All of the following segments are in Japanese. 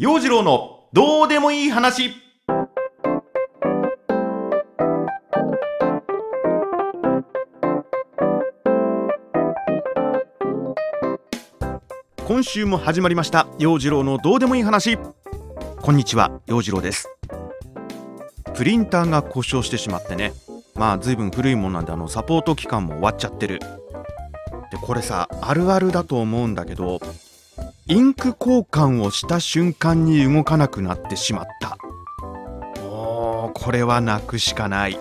陽次郎のどうでもいい話。今週も始まりました陽次郎のどうでもいい話。こんにちは、陽次郎です。プリンターが故障してしまってね、ずいぶん古いもんなんでサポート期間も終わっちゃってる。でこれさ、あるあるだと思うんだけど、インク交換をした瞬間に動かなくなってしまった。これはなくしかない。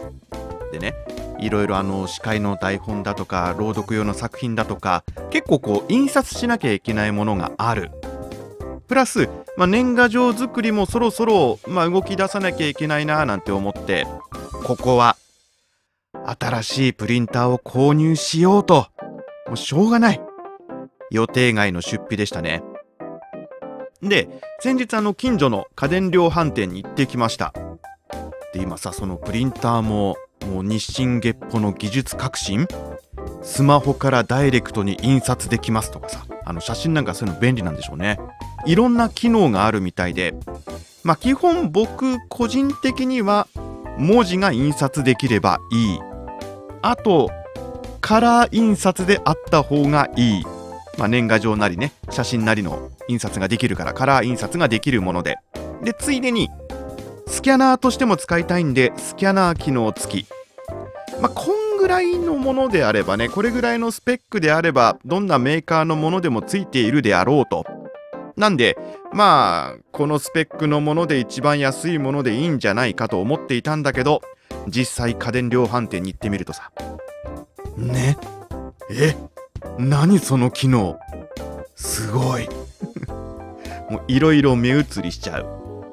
でね、いろいろ司会の台本だとか朗読用の作品だとか、結構印刷しなきゃいけないものがある。プラス、年賀状作りもそろそろ、動き出さなきゃいけないななんて思って、ここは新しいプリンターを購入しようと。もうしょうがない。予定外の出費でしたね。で先日近所の家電量販店に行ってきました。で今さ、そのプリンターも日進月歩の技術革新、スマホからダイレクトに印刷できますとかさ、写真なんかそういうの便利なんでしょうね。いろんな機能があるみたいで、基本僕個人的には文字が印刷できればいい、あとカラー印刷であった方がいい。年賀状なりね、写真なりの印刷ができるから、カラー印刷ができるもので、でついでにスキャナーとしても使いたいんで、スキャナー機能付き。こんぐらいのものであればね、これぐらいのスペックであればどんなメーカーのものでもついているであろうと。なんでこのスペックのもので一番安いものでいいんじゃないかと思っていたんだけど、実際家電量販店に行ってみるとさね、何その機能すごいもういろいろ目移りしちゃう。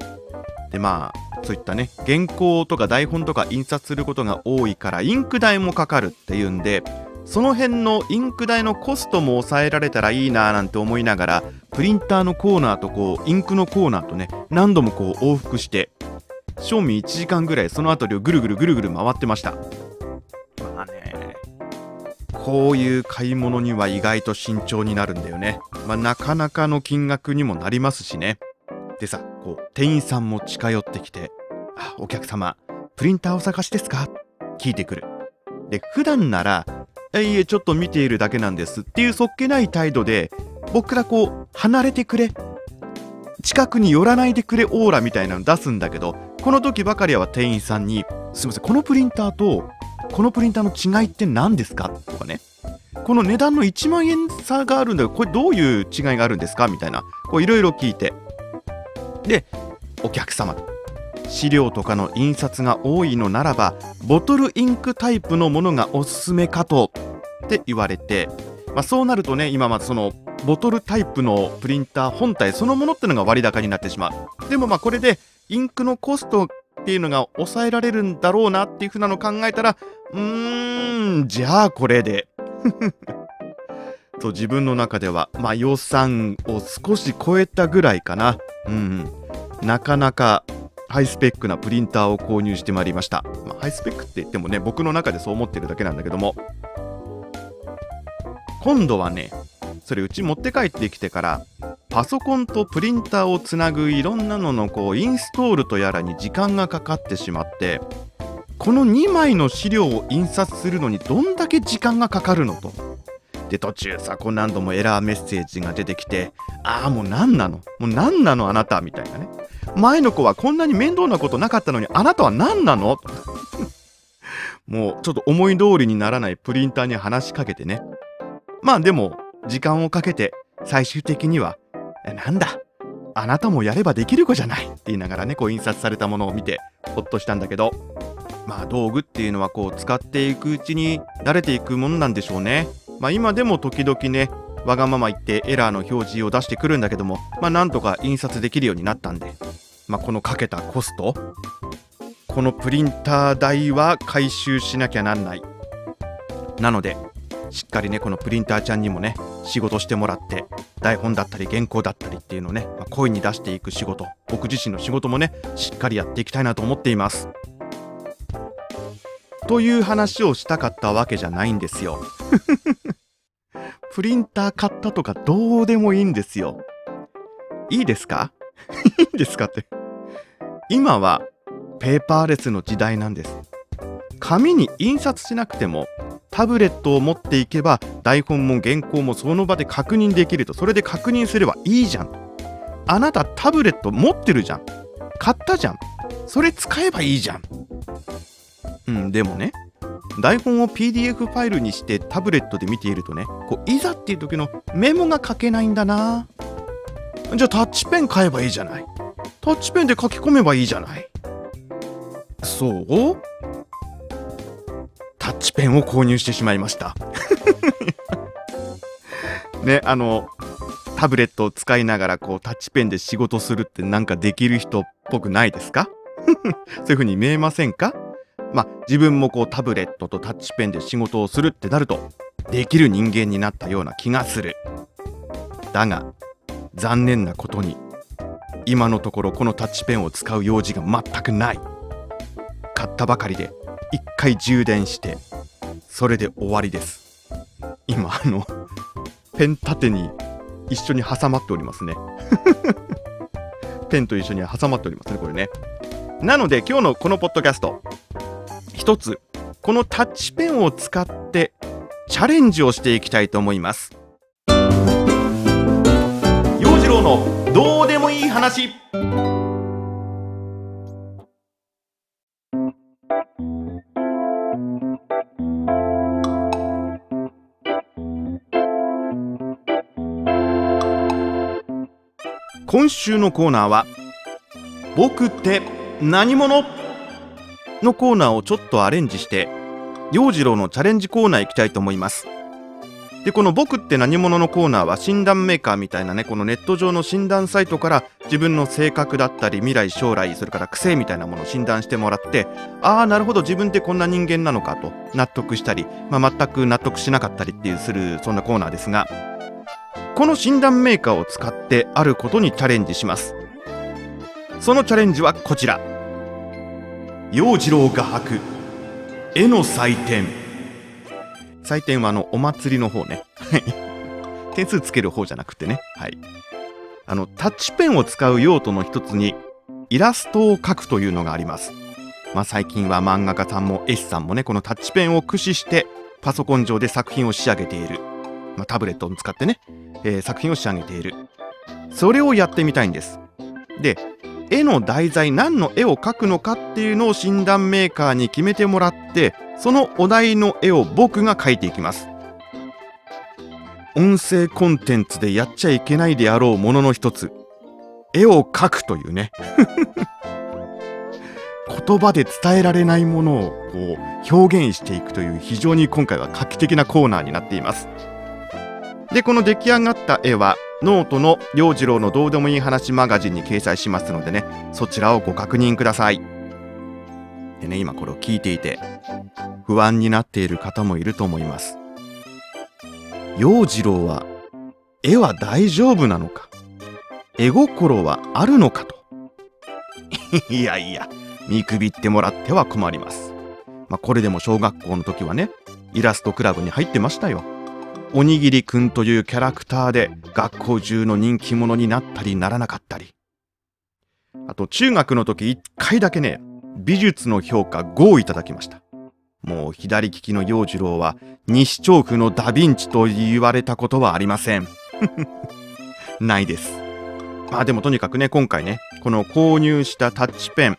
でそういったね、原稿とか台本とか印刷することが多いから、インク代もかかるっていうんで、その辺のインク代のコストも抑えられたらいいななんて思いながら、プリンターのコーナーとインクのコーナーとね、何度も往復して正味1時間ぐらいその辺りをぐるぐる回ってました。こういう買い物には意外と慎重になるんだよね。なかなかの金額にもなりますしね。でさ、店員さんも近寄ってきて、お客様、プリンターお探しですか？聞いてくる。で、普段なら、いえ、ちょっと見ているだけなんですっていうそっけない態度で、僕から離れてくれ、近くに寄らないでくれオーラみたいなの出すんだけど、この時ばかりは店員さんに、すいません、このプリンターと、このプリンターの違いって何ですかとかね、この値段の1万円差があるんだけど、これどういう違いがあるんですかみたいな、いろいろ聞いて、でお客様、資料とかの印刷が多いのならばボトルインクタイプのものがおすすめかとって言われて、そうなるとね、今そのボトルタイプのプリンター本体そのものってのが割高になってしまう。でもこれでインクのコストっていうのが抑えられるんだろうなっていうふうなのを考えたら、じゃあこれでと自分の中では、予算を少し超えたぐらいかな。なかなかハイスペックなプリンターを購入してまいりました。ハイスペックって言ってもね、僕の中でそう思ってるだけなんだけども、今度はね、それうち持って帰ってきてからパソコンとプリンターをつなぐいろんなののインストールとやらに時間がかかってしまって、この2枚の資料を印刷するのにどんだけ時間がかかるのと。で途中さ、何度もエラーメッセージが出てきて、もう何なのあなたみたいなね、前の子はこんなに面倒なことなかったのにあなたは何なのもうちょっと思い通りにならないプリンターに話しかけてね、でも時間をかけて最終的にはなんだ、あなたもやればできる子じゃないって言いながらね、印刷されたものを見てほっとしたんだけど、道具っていうのは使っていくうちに慣れていくものなんでしょうね。今でも時々ね、わがまま言ってエラーの表示を出してくるんだけども、なんとか印刷できるようになったんで、このかけたコスト、このプリンター代は回収しなきゃなんない。なのでしっかりね、このプリンターちゃんにもね、仕事してもらって、台本だったり原稿だったりっていうのをね、声に出していく仕事、僕自身の仕事もね、しっかりやっていきたいなと思っています。という話をしたかったわけじゃないんですよ。プリンター買ったとかどうでもいいんですよ。いいですかいいんですかって。今はペーパーレスの時代なんです。紙に印刷しなくてもタブレットを持っていけば台本も原稿もその場で確認できると。それで確認すればいいじゃん。あなたタブレット持ってるじゃん。買ったじゃん。それ使えばいいじゃん。うん、でもね、台本を PDF ファイルにしてタブレットで見ているとね、こういざっていう時のメモが書けないんだな。じゃあタッチペン買えばいいじゃない。タッチペンで書き込めばいいじゃない。そう?タッチペンを購入してしまいました。ね、タブレットを使いながらこうタッチペンで仕事するってなんかできる人っぽくないですか？そういうふうに見えませんか？まあ、自分もこうタブレットとタッチペンで仕事をするってなるとできる人間になったような気がする。だが残念なことに今のところこのタッチペンを使う用事が全くない。買ったばかりで1回充電してそれで終わりです。今ペン立てに一緒に挟まっておりますね。ペンと一緒に挟まっておりますね、これね。なので今日のこのポッドキャスト一つ、このタッチペンを使ってチャレンジをしていきたいと思います。陽次郎のどうでもいい話。今週のコーナーは僕って何者のコーナーをちょっとアレンジして陽次郎のチャレンジコーナー行きたいと思います。で、この僕って何者のコーナーは診断メーカーみたいなね、このネット上の診断サイトから自分の性格だったり未来将来それから癖みたいなものを診断してもらって、ああなるほど自分ってこんな人間なのかと納得したり、全く納得しなかったりっていうするそんなコーナーですが、この診断メーカーを使ってあることにチャレンジします。そのチャレンジはこちら。陽次郎画伯絵の採点。採点はお祭りの方ね。点数つける方じゃなくてね、はい、タッチペンを使う用途の一つにイラストを描くというのがあります。最近は漫画家さんも絵師さんもね、このタッチペンを駆使してパソコン上で作品を仕上げている、タブレットを使ってね、作品を仕上げている。それをやってみたいんです。で、絵の題材、何の絵を描くのかっていうのを診断メーカーに決めてもらって、そのお題の絵を僕が描いていきます。音声コンテンツでやっちゃいけないであろうものの一つ、絵を描くというね。言葉で伝えられないものをこう表現していくという非常に今回は画期的なコーナーになっています。で、この出来上がった絵はノートの陽次郎のどうでもいい話マガジンに掲載しますのでね、そちらをご確認ください。でね、今これを聞いていて不安になっている方もいると思います。陽次郎は絵は大丈夫なのか、絵心はあるのかと。いやいや、見くびってもらっては困ります。これでも小学校の時はね、イラストクラブに入ってましたよ。おにぎりくんというキャラクターで学校中の人気者になったりならなかったり。あと中学の時1回だけね、美術の評価5をいただきました。もう左利きの陽次郎は西調布のダヴィンチと言われたことはありません。ないです。でもとにかくね、今回ね、この購入したタッチペン、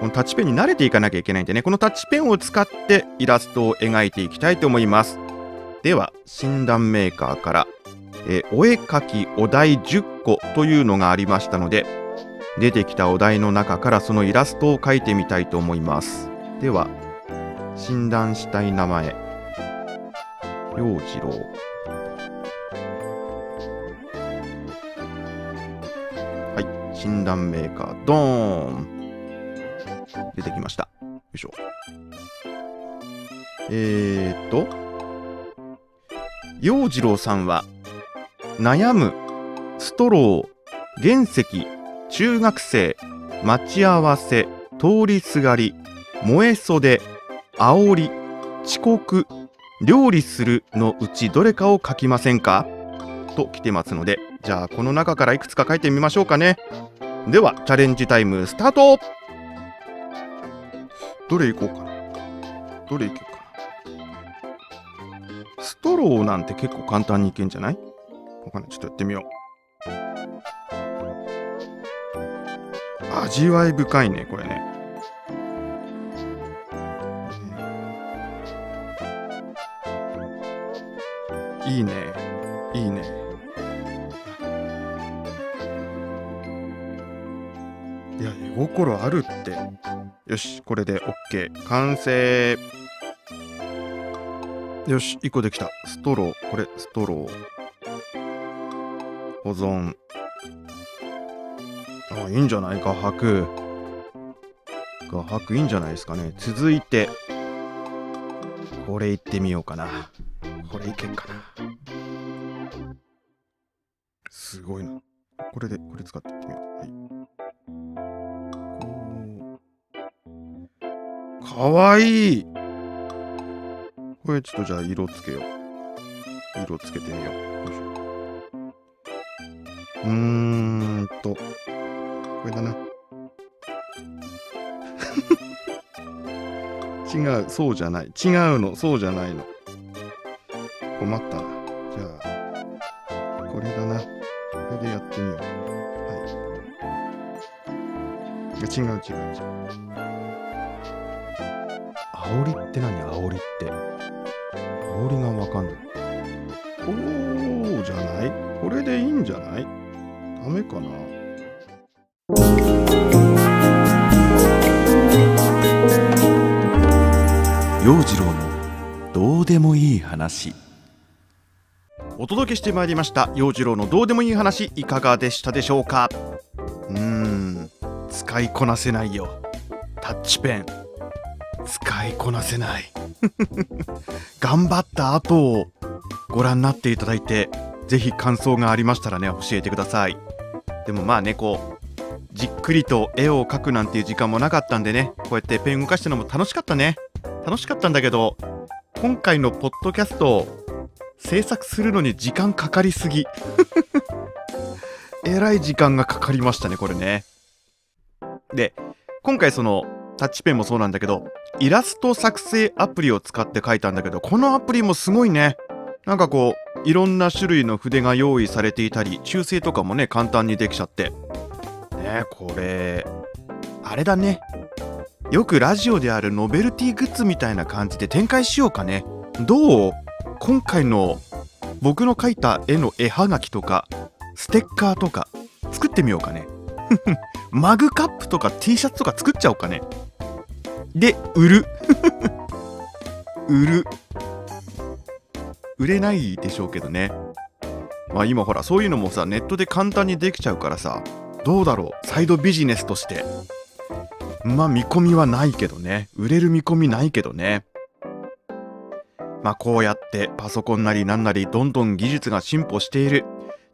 このタッチペンに慣れていかなきゃいけないんでね、このタッチペンを使ってイラストを描いていきたいと思います。では診断メーカーから、お絵かきお題10個というのがありましたので、出てきたお題の中からそのイラストを描いてみたいと思います。では診断したい名前、陽次郎。はい、診断メーカードーン、出てきました。よいしょ。陽次郎さんは悩む、ストロー、原石、中学生、待ち合わせ、通りすがり、燃え袖、煽り、遅刻、料理するのうちどれかを書きませんかと来てますので、じゃあこの中からいくつか書いてみましょうかね。ではチャレンジタイムスタート。どれいこうかな、どれいけるかな。ストローなんて結構簡単にいけんじゃない？わかんない、ちょっとやってみよう。味わい深いねこれね。いいね、いいね。いや、絵心あるって。よし、これで OK 完成。よし、1個できた。ストロー、これストロー保存。あ、いいんじゃない、画伯、画伯いいんじゃないですかね。続いてこれいってみようかな。これいけんかな、すごいな。これでこれ使っていってみよう。はい、かわいい。これちょっとじゃあ色つけよう。色つけてみよう。よいしょ、これだな違う、そうじゃない、違うの、そうじゃないの、困ったな。じゃあこれだな、これでやってみよう。はい、違う違う違う。煽りって何、煽りって、煽りがわかんない。おお、じゃない、これでいいんじゃない、ダメかな。陽次郎のどうでもいい話。お届けしてまいりました陽次郎のどうでもいい話、いかがでしたでしょうか。使いこなせないよ、タッチペン使いこなせない頑張った後をご覧になっていただいて、是非感想がありましたらね、教えてください。でもまあね、こうじっくりと絵を描くなんていう時間もなかったんでね、こうやってペン動かしたのも楽しかったね。楽しかったんだけど、今回のポッドキャストを制作するのに時間かかりすぎえらい時間がかかりましたねこれね。で、今回そのタッチペンもそうなんだけど、イラスト作成アプリを使って描いたんだけど、このアプリもすごいね。なんかこういろんな種類の筆が用意されていたり、修正とかもね簡単にできちゃってね。これあれだね、よくラジオであるノベルティグッズみたいな感じで展開しようかね。どう？今回の僕の描いた絵の絵はがきとかステッカーとか作ってみようかねマグカップとか T シャツとか作っちゃおうかね。で、売る売る、売れないでしょうけどね。まあ今ほらそういうのもさ、ネットで簡単にできちゃうからさ、どうだろう、サイドビジネスとして。まあ見込みはないけどね、売れる見込みないけどね。まあこうやってパソコンなりなんなりどんどん技術が進歩している。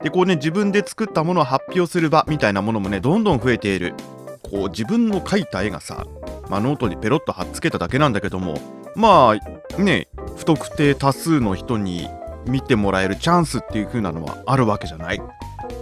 で、こうね、自分で作ったものを発表する場みたいなものもね、どんどん増えている。こう自分の描いた絵がさ、まあノートにペロッと貼っつけただけなんだけども、まあね、不特定多数の人に見てもらえるチャンスっていう風なのはあるわけじゃない。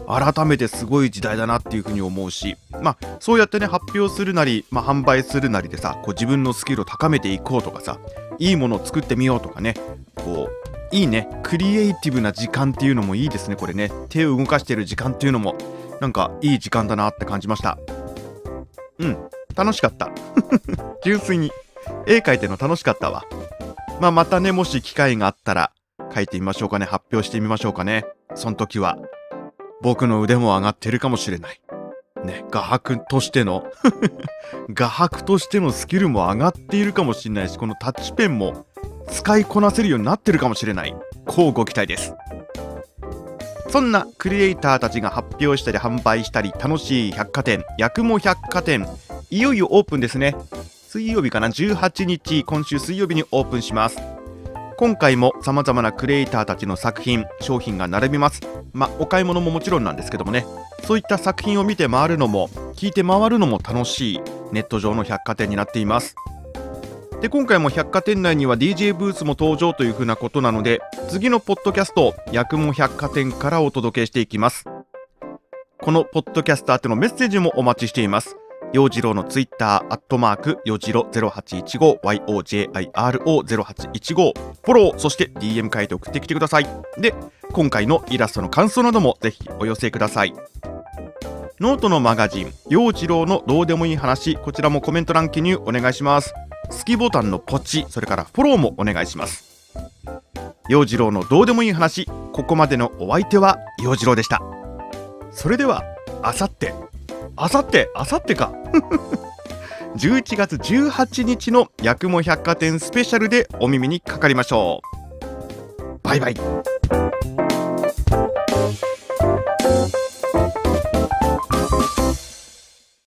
改めてすごい時代だなっていう風に思うし、まあそうやってね、発表するなり、まあ販売するなりでさ、こう自分のスキルを高めていこうとかさ、いいものを作ってみようとかね、こういいね、クリエイティブな時間っていうのもいいですねこれね。手を動かしている時間っていうのもなんかいい時間だなって感じました。楽しかった純粋に絵描いての楽しかったわ。まあまたね、もし機会があったら描いてみましょうかね、発表してみましょうかね。その時は僕の腕も上がってるかもしれないね、画伯としての画伯としてのスキルも上がっているかもしれないし、このタッチペンも使いこなせるようになってるかもしれない。こうご期待です。そんなクリエイターたちが発表したり販売したり楽しい百貨店、八雲百貨店、いよいよオープンですね。水曜日かな、18日、今週水曜日にオープンします。今回も様々なクリエイターたちの作品、商品が並びます。まあお買い物ももちろんなんですけどもね、そういった作品を見て回るのも聞いて回るのも楽しいネット上の百貨店になっています。で、今回も百貨店内には DJ ブースも登場というふうなことなので、次のポッドキャスト、八雲百貨店からお届けしていきます。このポッドキャスト宛てのメッセージもお待ちしています。陽次郎のツイッター、@陽次郎0815、YOJIRO0815、フォロー、そして DM 書いて送ってきてください。で、今回のイラストの感想などもぜひお寄せください。ノートのマガジン、陽次郎のどうでもいい話、こちらもコメント欄記入お願いします。好きボタンのポチ、それからフォローもお願いします。陽次郎のどうでもいい話、ここまでのお相手は陽次郎でした。それでは、あさってか11月18日のやくも百貨店スペシャルでお耳にかかりましょう。バイバイ。